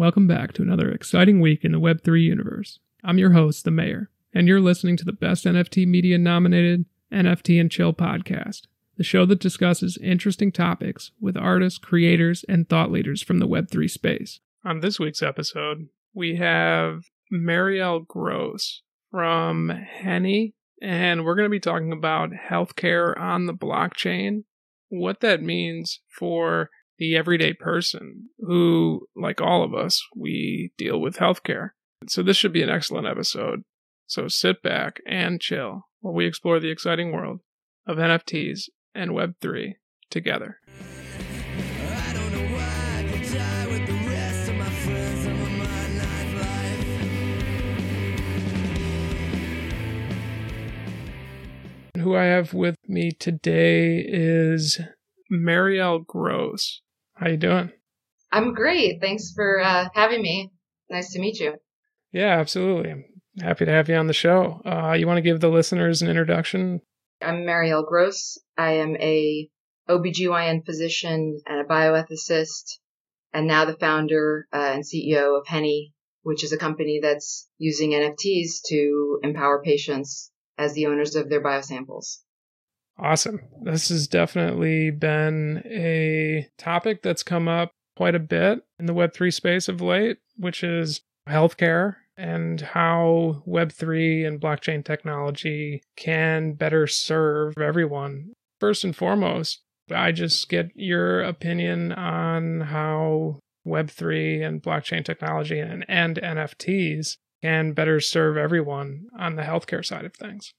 Welcome back to another exciting week in the Web3 universe. I'm your host, The Mayor, and you're listening to the Best NFT Media nominated NFT and Chill podcast, the show that discusses interesting topics with artists, creators, and thought leaders from the Web3 space. On this week's episode, we have Marielle Gross from Heny, and we're going to be talking about healthcare on the blockchain, what that means for the everyday person who, like all of us, we deal with healthcare. So this should be an excellent episode. So sit back and chill while we explore the exciting world of NFTs and Web3 together. Who I have with me today is Marielle Gross. How you doing? I'm great. Thanks for having me. Nice to meet you. Yeah, absolutely. I'm happy to have you on the show. You want to give the listeners an introduction? I'm Marielle Gross. I am a OBGYN physician and a bioethicist, and now the founder and CEO of Heny, which is a company that's using NFTs to empower patients as the owners of their biosamples. Awesome. This has definitely been a topic that's come up quite a bit in the Web3 space of late, which is healthcare and how Web3 and blockchain technology can better serve everyone. First and foremost, I just get your opinion on how Web3 and blockchain technology and NFTs can better serve everyone on the healthcare side of things.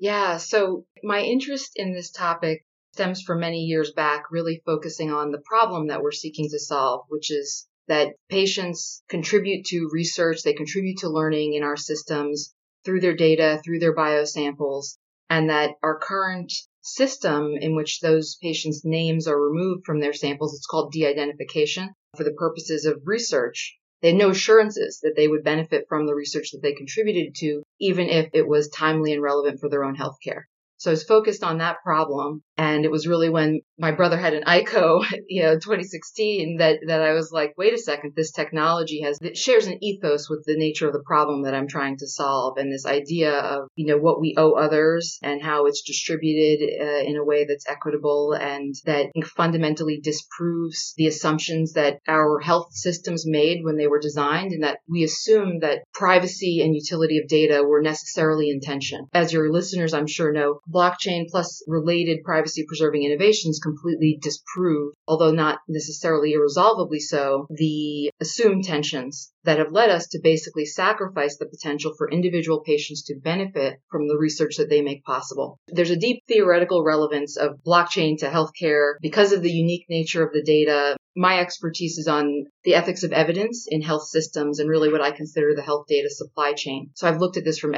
Yeah, so my interest in this topic stems from many years back, really focusing on the problem that we're seeking to solve, which is that patients contribute to research, they contribute to learning in our systems through their data, through their biosamples, and that our current system in which those patients' names are removed from their samples, it's called de-identification, for the purposes of research. They had no assurances that they would benefit from the research that they contributed to, even if it was timely and relevant for their own healthcare. So I was focused on that problem. And it was really when my brother had an ICO, in 2016, that I was like, wait a second, this technology shares an ethos with the nature of the problem that I'm trying to solve. And this idea of, what we owe others and how it's distributed in a way that's equitable and that fundamentally disproves the assumptions that our health systems made when they were designed, and that we assume that privacy and utility of data were necessarily in tension. As your listeners, I'm sure, know, blockchain plus related privacy-preserving innovations completely disprove, although not necessarily irresolvably so, the assumed tensions that have led us to basically sacrifice the potential for individual patients to benefit from the research that they make possible. There's a deep theoretical relevance of blockchain to healthcare because of the unique nature of the data. My expertise is on the ethics of evidence in health systems and really what I consider the health data supply chain. So I've looked at this from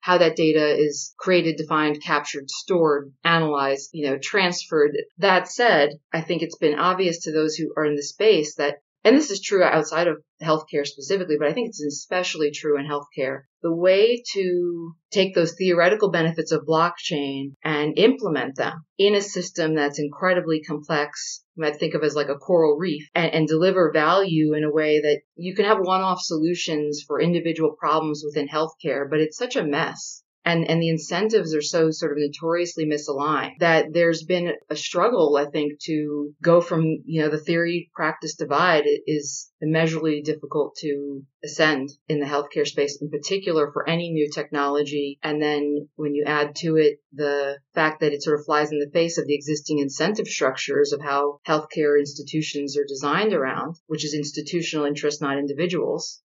how that data is created, defined, captured, stored, analyzed, transferred. That said, I think it's been obvious to those who are in the space that, and this is true outside of healthcare specifically, but I think it's especially true in healthcare, the way to take those theoretical benefits of blockchain and implement them in a system that's incredibly complex, you might think of as like a coral reef, and deliver value in a way that you can have one-off solutions for individual problems within healthcare, but it's such a mess. And the incentives are so sort of notoriously misaligned that there's been a struggle, I think, to go from, the theory practice divide is immeasurably difficult to ascend in the healthcare space, in particular for any new technology. And then when you add to it the fact that it sort of flies in the face of the existing incentive structures of how healthcare institutions are designed around, which is institutional interest, not individuals.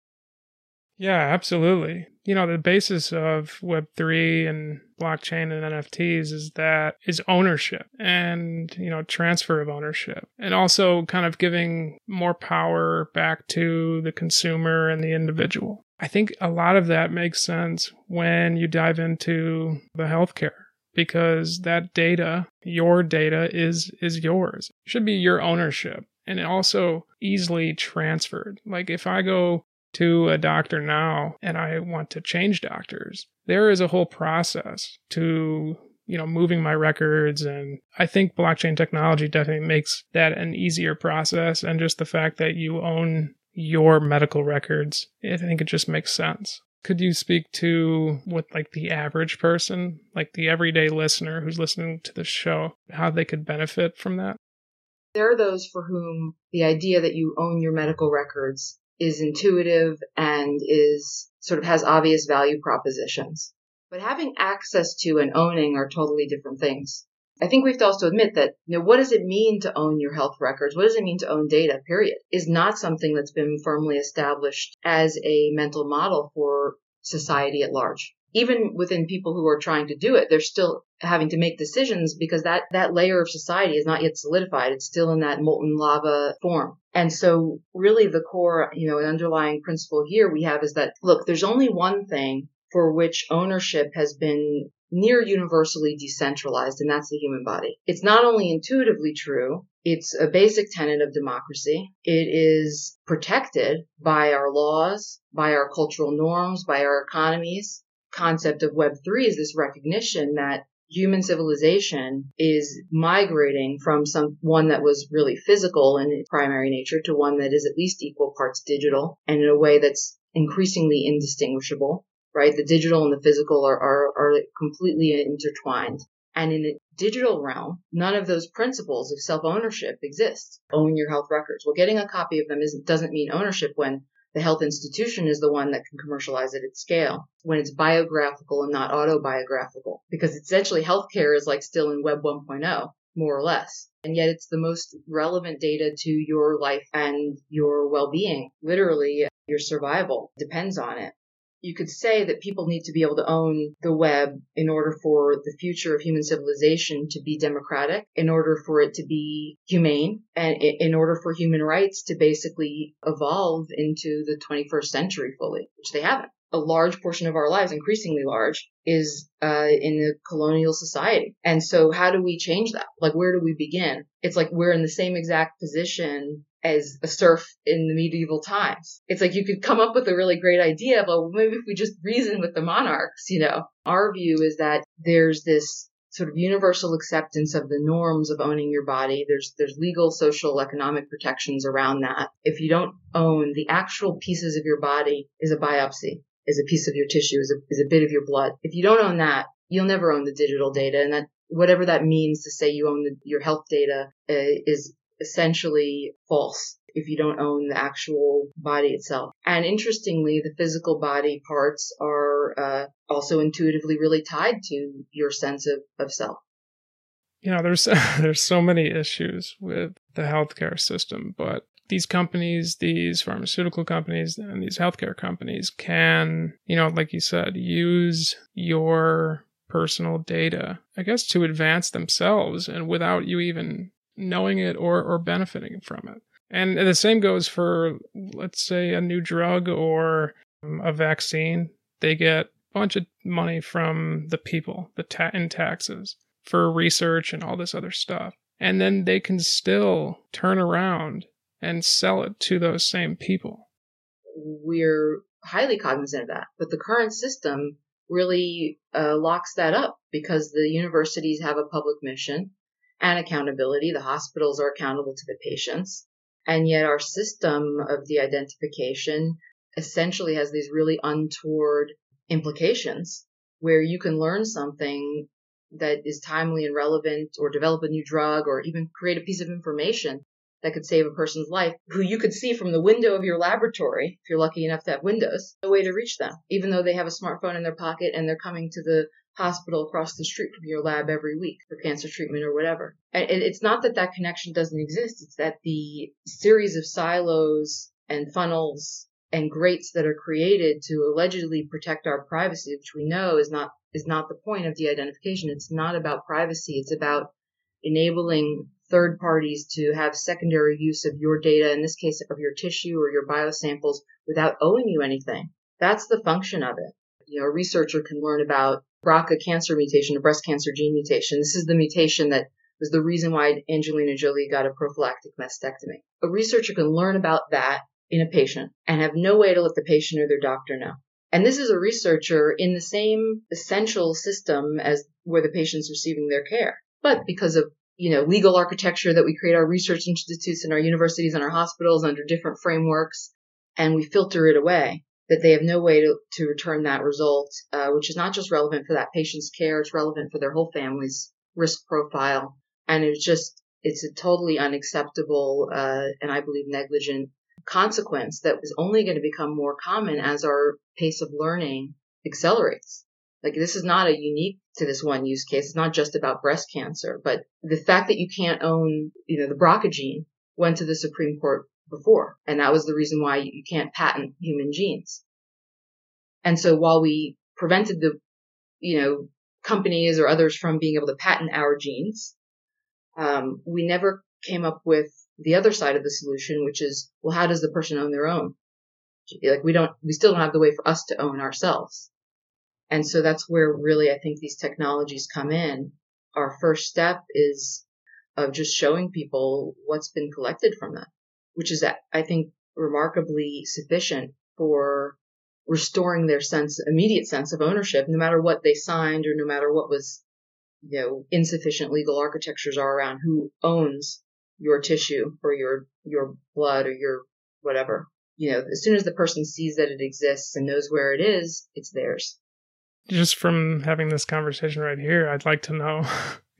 Yeah, absolutely. The basis of Web3 and blockchain and NFTs is ownership and, transfer of ownership, and also kind of giving more power back to the consumer and the individual. I think a lot of that makes sense when you dive into the healthcare, because that data, your data is yours. It should be your ownership and also easily transferred. Like if I go to a doctor now and I want to change doctors, there is a whole process to, moving my records. And I think blockchain technology definitely makes that an easier process. And just the fact that you own your medical records. I think it just makes sense. Could you speak to what, like, the average person, like the everyday listener who's listening to this show, how they could benefit from that? There are those for whom the idea that you own your medical records is intuitive and is sort of has obvious value propositions. But having access to and owning are totally different things. I think we have to also admit that, you know, what does it mean to own your health records? What does it mean to own data, period, is not something that's been firmly established as a mental model for society at large. Even within people who are trying to do it, they're still having to make decisions because that layer of society is not yet solidified. It's still in that molten lava form. And so really the core, you know, an underlying principle here we have is that, look, there's only one thing for which ownership has been near universally decentralized, and that's the human body. It's not only intuitively true, it's a basic tenet of democracy. It is protected by our laws, by our cultural norms, by our economies. Concept of Web3 is this recognition that human civilization is migrating from one that was really physical in its primary nature to one that is at least equal parts digital and in a way that's increasingly indistinguishable, right? The digital and the physical are completely intertwined. And in the digital realm, none of those principles of self-ownership exist. Own your health records. Well, getting a copy of them doesn't mean ownership when the health institution is the one that can commercialize it at scale, when it's biographical and not autobiographical, because essentially healthcare is like still in Web 1.0, more or less. And yet it's the most relevant data to your life and your well-being. Literally, your survival depends on it. You could say that people need to be able to own the web in order for the future of human civilization to be democratic, in order for it to be humane, and in order for human rights to basically evolve into the 21st century fully, which they haven't. A large portion of our lives, increasingly large, is in a colonial society. And so how do we change that? Like, where do we begin? It's like we're in the same exact position as a serf in the medieval times. It's like you could come up with a really great idea, but maybe if we just reason with the monarchs, you know. Our view is that there's this sort of universal acceptance of the norms of owning your body. There's legal, social, economic protections around that. If you don't own the actual pieces of your body, is a biopsy, is a piece of your tissue, is a bit of your blood. If you don't own that, you'll never own the digital data. And that, whatever that means to say you own your health data is essentially false if you don't own the actual body itself. And interestingly, the physical body parts are also intuitively really tied to your sense of self. You know, there's so many issues with the healthcare system, but these companies, these pharmaceutical companies, and these healthcare companies can, you know, like you said, use your personal data, I guess, to advance themselves and without you even knowing it or benefiting from it. And the same goes for, let's say, a new drug or a vaccine. They get a bunch of money from the people in taxes for research and all this other stuff. And then they can still turn around and sell it to those same people. We're highly cognizant of that, but the current system really locks that up because the universities have a public mission and accountability. The hospitals are accountable to the patients. And yet our system of the identification essentially has these really untoward implications where you can learn something that is timely and relevant or develop a new drug or even create a piece of information that could save a person's life who you could see from the window of your laboratory, if you're lucky enough to have windows, no way to reach them, even though they have a smartphone in their pocket and they're coming to the hospital across the street from your lab every week for cancer treatment or whatever. And it's not that that connection doesn't exist. It's that the series of silos and funnels and grates that are created to allegedly protect our privacy, which we know is not the point of de-identification. It's not about privacy. It's about enabling third parties to have secondary use of your data, in this case of your tissue or your biosamples, without owing you anything. That's the function of it. You know, a researcher can learn about BRCA cancer mutation, a breast cancer gene mutation. This is the mutation that was the reason why Angelina Jolie got a prophylactic mastectomy. A researcher can learn about that in a patient and have no way to let the patient or their doctor know. And this is a researcher in the same essential system as where the patient's receiving their care. But because of, you know, legal architecture that we create our research institutes and our universities and our hospitals under different frameworks, and we filter it away, that they have no way to return that result, which is not just relevant for that patient's care, it's relevant for their whole family's risk profile. And it's a totally unacceptable and I believe negligent consequence that is only going to become more common as our pace of learning accelerates. Like, this is not a unique to this one use case. It's not just about breast cancer, but the fact that you can't own, the BRCA gene went to the Supreme Court before. And that was the reason why you can't patent human genes. And so while we prevented the, companies or others from being able to patent our genes, we never came up with the other side of the solution, which is, well, how does the person own their own? Like, we still don't have the way for us to own ourselves. And so that's where really I think these technologies come in. Our first step is of just showing people what's been collected from them, which is, I think, remarkably sufficient for restoring their immediate sense of ownership, no matter what they signed or no matter what was, insufficient legal architectures are around who owns your tissue or your blood or your whatever. As soon as the person sees that it exists and knows where it is, it's theirs. Just from having this conversation right here, I'd like to know,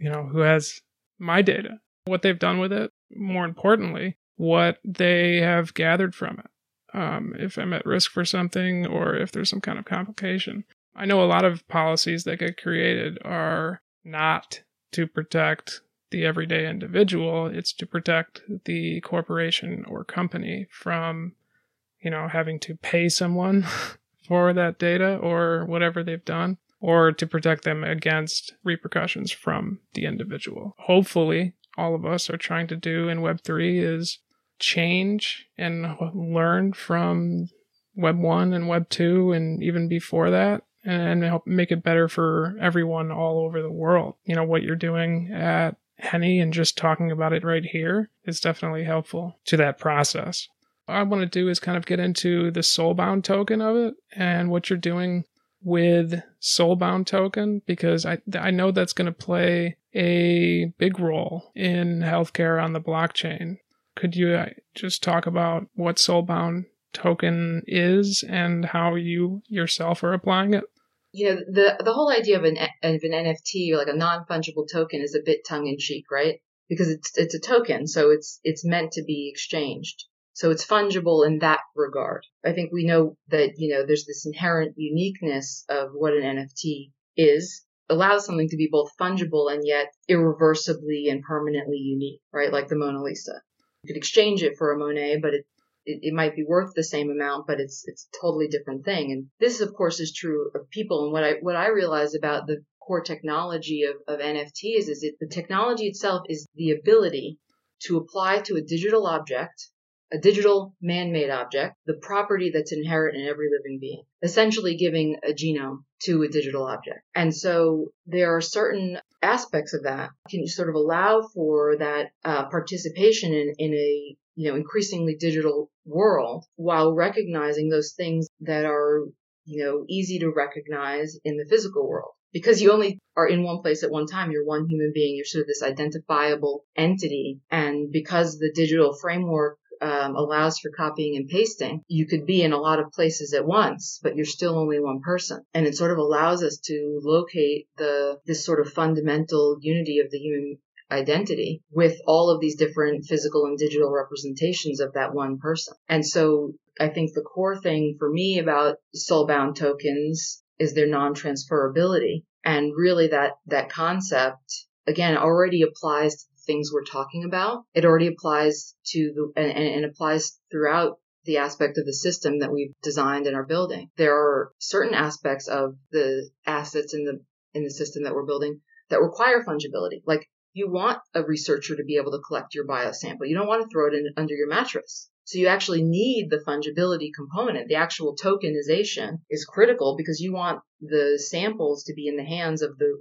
who has my data, what they've done with it, more importantly, what they have gathered from it, if I'm at risk for something or if there's some kind of complication. I know a lot of policies that get created are not to protect the everyday individual. It's to protect the corporation or company from, having to pay someone for that data or whatever they've done, or to protect them against repercussions from the individual. Hopefully, all of us are trying to do in Web3 is change and learn from Web 1 and Web 2 and even before that, and help make it better for everyone all over the world. What you're doing at Heny and just talking about it right here is definitely helpful to that process. What I want to do is kind of get into the Soulbound token of it and what you're doing with Soulbound token, because I know that's going to play a big role in healthcare on the blockchain. Could you just talk about what Soulbound token is and how you yourself are applying it? The whole idea of an NFT, or like a non-fungible token, is a bit tongue-in-cheek, right? Because it's a token, so it's meant to be exchanged. So it's fungible in that regard. I think we know that, there's this inherent uniqueness of what an NFT is, allows something to be both fungible and yet irreversibly and permanently unique, right? Like the Mona Lisa. You could exchange it for a Monet, but it might be worth the same amount, but it's a totally different thing. And this, of course, is true of people. And what I realize about the core technology of NFTs is the technology itself is the ability to apply to a digital object, a digital man-made object, the property that's inherent in every living being, essentially giving a genome to a digital object. And so there are certain aspects of that can sort of allow for that participation in a increasingly digital world, while recognizing those things that are easy to recognize in the physical world. Because you only are in one place at one time. You're one human being. You're sort of this identifiable entity. And because the digital framework allows for copying and pasting, you could be in a lot of places at once, but you're still only one person. And it sort of allows us to locate this sort of fundamental unity of the human identity with all of these different physical and digital representations of that one person. And so I think the core thing for me about Soulbound tokens is their non-transferability. And really that concept, again, already applies to things we're talking about. It already applies to and applies throughout the aspect of the system that we've designed and are building. There are certain aspects of the assets in the system that we're building that require fungibility. Like, you want a researcher to be able to collect your biosample. You don't want to throw it under your mattress. So you actually need the fungibility component. The actual tokenization is critical because you want the samples to be in the hands of the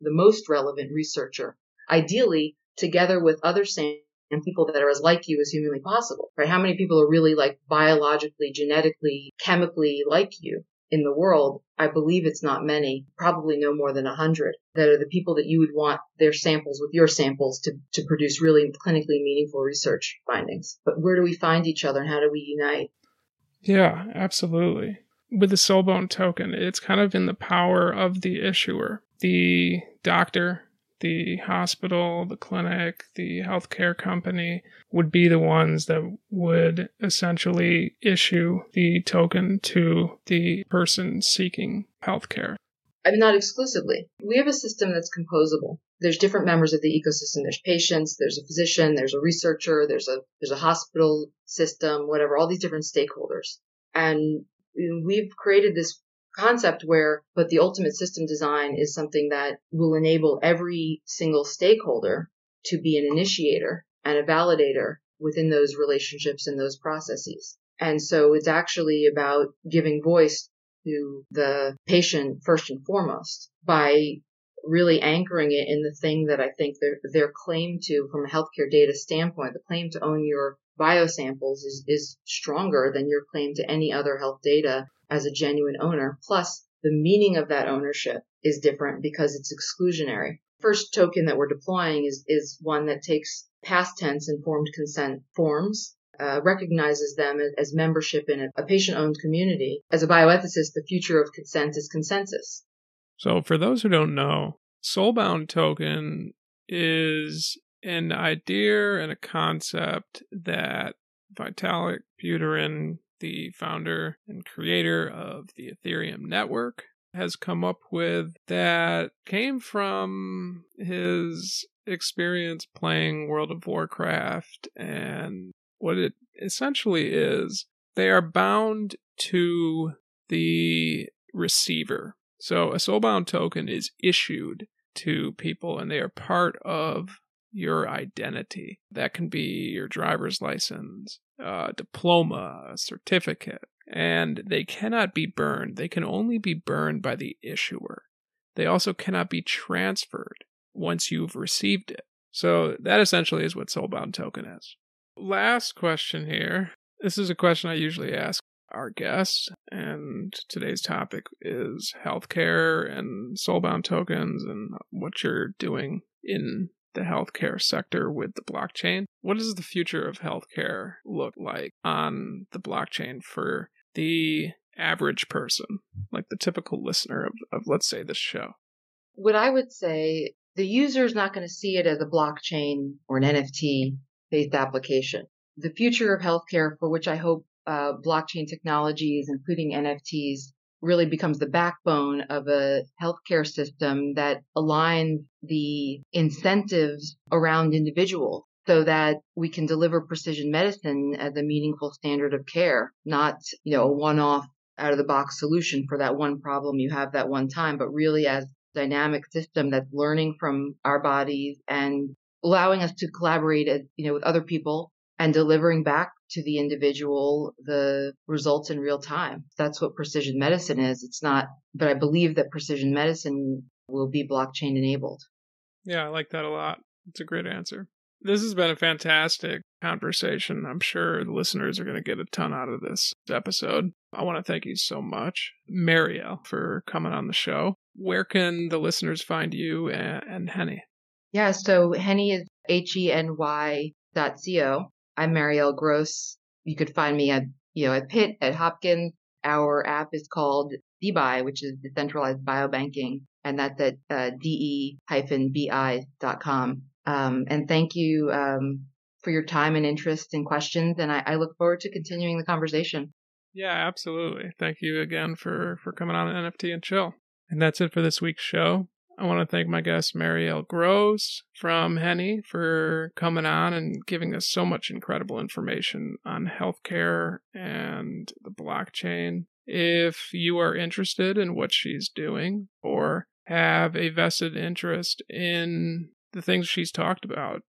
most relevant researcher. Ideally, together with other samples and people that are as like you as humanly possible, right? How many people are really like biologically, genetically, chemically like you in the world? I believe it's not many, probably no more than 100, that are the people that you would want their samples with your samples to produce really clinically meaningful research findings. But where do we find each other and how do we unite? Yeah, absolutely. With the Soulbound token, it's kind of in the power of the issuer, the doctor, the hospital, the clinic, the healthcare company would be the ones that would essentially issue the token to the person seeking healthcare. I mean, not exclusively. We have a system that's composable. There's different members of the ecosystem. There's patients, there's a physician, there's a researcher, there's a hospital system, whatever, all these different stakeholders. And we've created this concept but the ultimate system design is something that will enable every single stakeholder to be an initiator and a validator within those relationships and those processes. And so it's actually about giving voice to the patient first and foremost by really anchoring it in the thing that I think their claim to, from a healthcare data standpoint, the claim to own your biosamples is stronger than your claim to any other health data as a genuine owner. Plus, the meaning of that ownership is different because it's exclusionary. First token that we're deploying is one that takes past tense informed consent forms, recognizes them as membership in a patient-owned community. As a bioethicist, the future of consent is consensus. So for those who don't know, Soulbound token is an idea and a concept that Vitalik Buterin, the founder and creator of the Ethereum network, has come up with that came from his experience playing World of Warcraft. And what it essentially is, they are bound to the receiver. So a Soulbound token is issued to people and they are part of your identity. That can be your driver's license, a diploma, a certificate, and they cannot be burned. They can only be burned by the issuer. They also cannot be transferred once you've received it. So that essentially is what Soulbound token is. Last question here. This is a question I usually ask our guests, and today's topic is healthcare and Soulbound tokens and what you're doing in the healthcare sector with the blockchain. What does the future of healthcare look like on the blockchain for the average person, like the typical listener of let's say, this show? What I would say, the user is not going to see it as a blockchain or an NFT-based application. The future of healthcare, for which I hope blockchain technologies, including NFTs, really becomes the backbone of a healthcare system that aligns the incentives around individuals so that we can deliver precision medicine as a meaningful standard of care, not, a one-off out-of-the-box solution for that one problem you have that one time, but really as a dynamic system that's learning from our bodies and allowing us to collaborate, with other people and delivering back to the individual the results in real time. That's what precision medicine is. It's not, but I believe that precision medicine will be blockchain enabled. Yeah, I like that a lot. It's a great answer. This has been a fantastic conversation. I'm sure the listeners are going to get a ton out of this episode. I want to thank you so much, Marielle, for coming on the show. Where can the listeners find you and Heny? Yeah, so Heny is heny.co. I'm Marielle Gross. You could find me at Pitt, at Hopkins. Our app is called DeBuy, which is Decentralized Biobanking, and that's at de-bi.com. And thank you for your time and interest and questions, and I look forward to continuing the conversation. Yeah, absolutely. Thank you again for coming on NFT and Chill. And that's it for this week's show. I want to thank my guest, Marielle Gross from Heny, for coming on and giving us so much incredible information on healthcare and the blockchain. If you are interested in what she's doing or have a vested interest in the things she's talked about,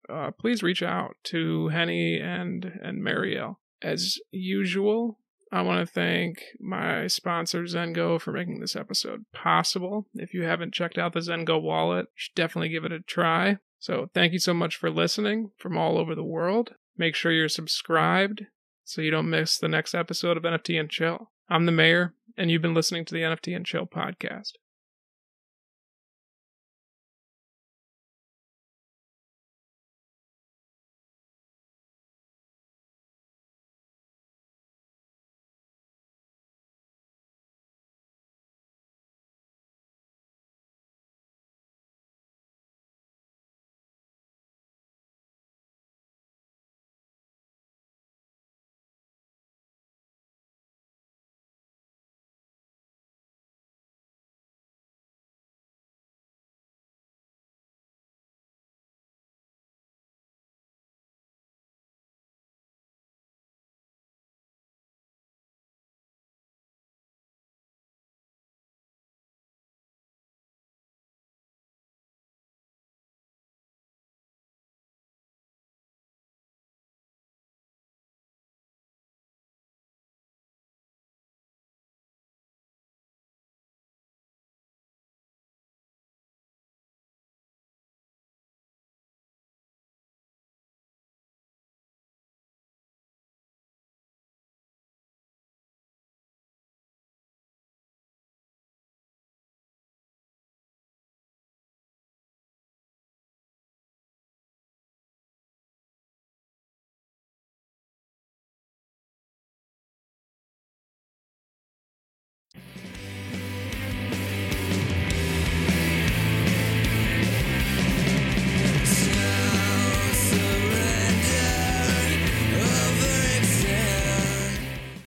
please reach out to Heny and Marielle. As usual, I want to thank my sponsor, Zengo, for making this episode possible. If you haven't checked out the Zengo wallet, you should definitely give it a try. So thank you so much for listening from all over the world. Make sure you're subscribed so you don't miss the next episode of NFT and Chill. I'm the Mayor, and you've been listening to the NFT and Chill podcast.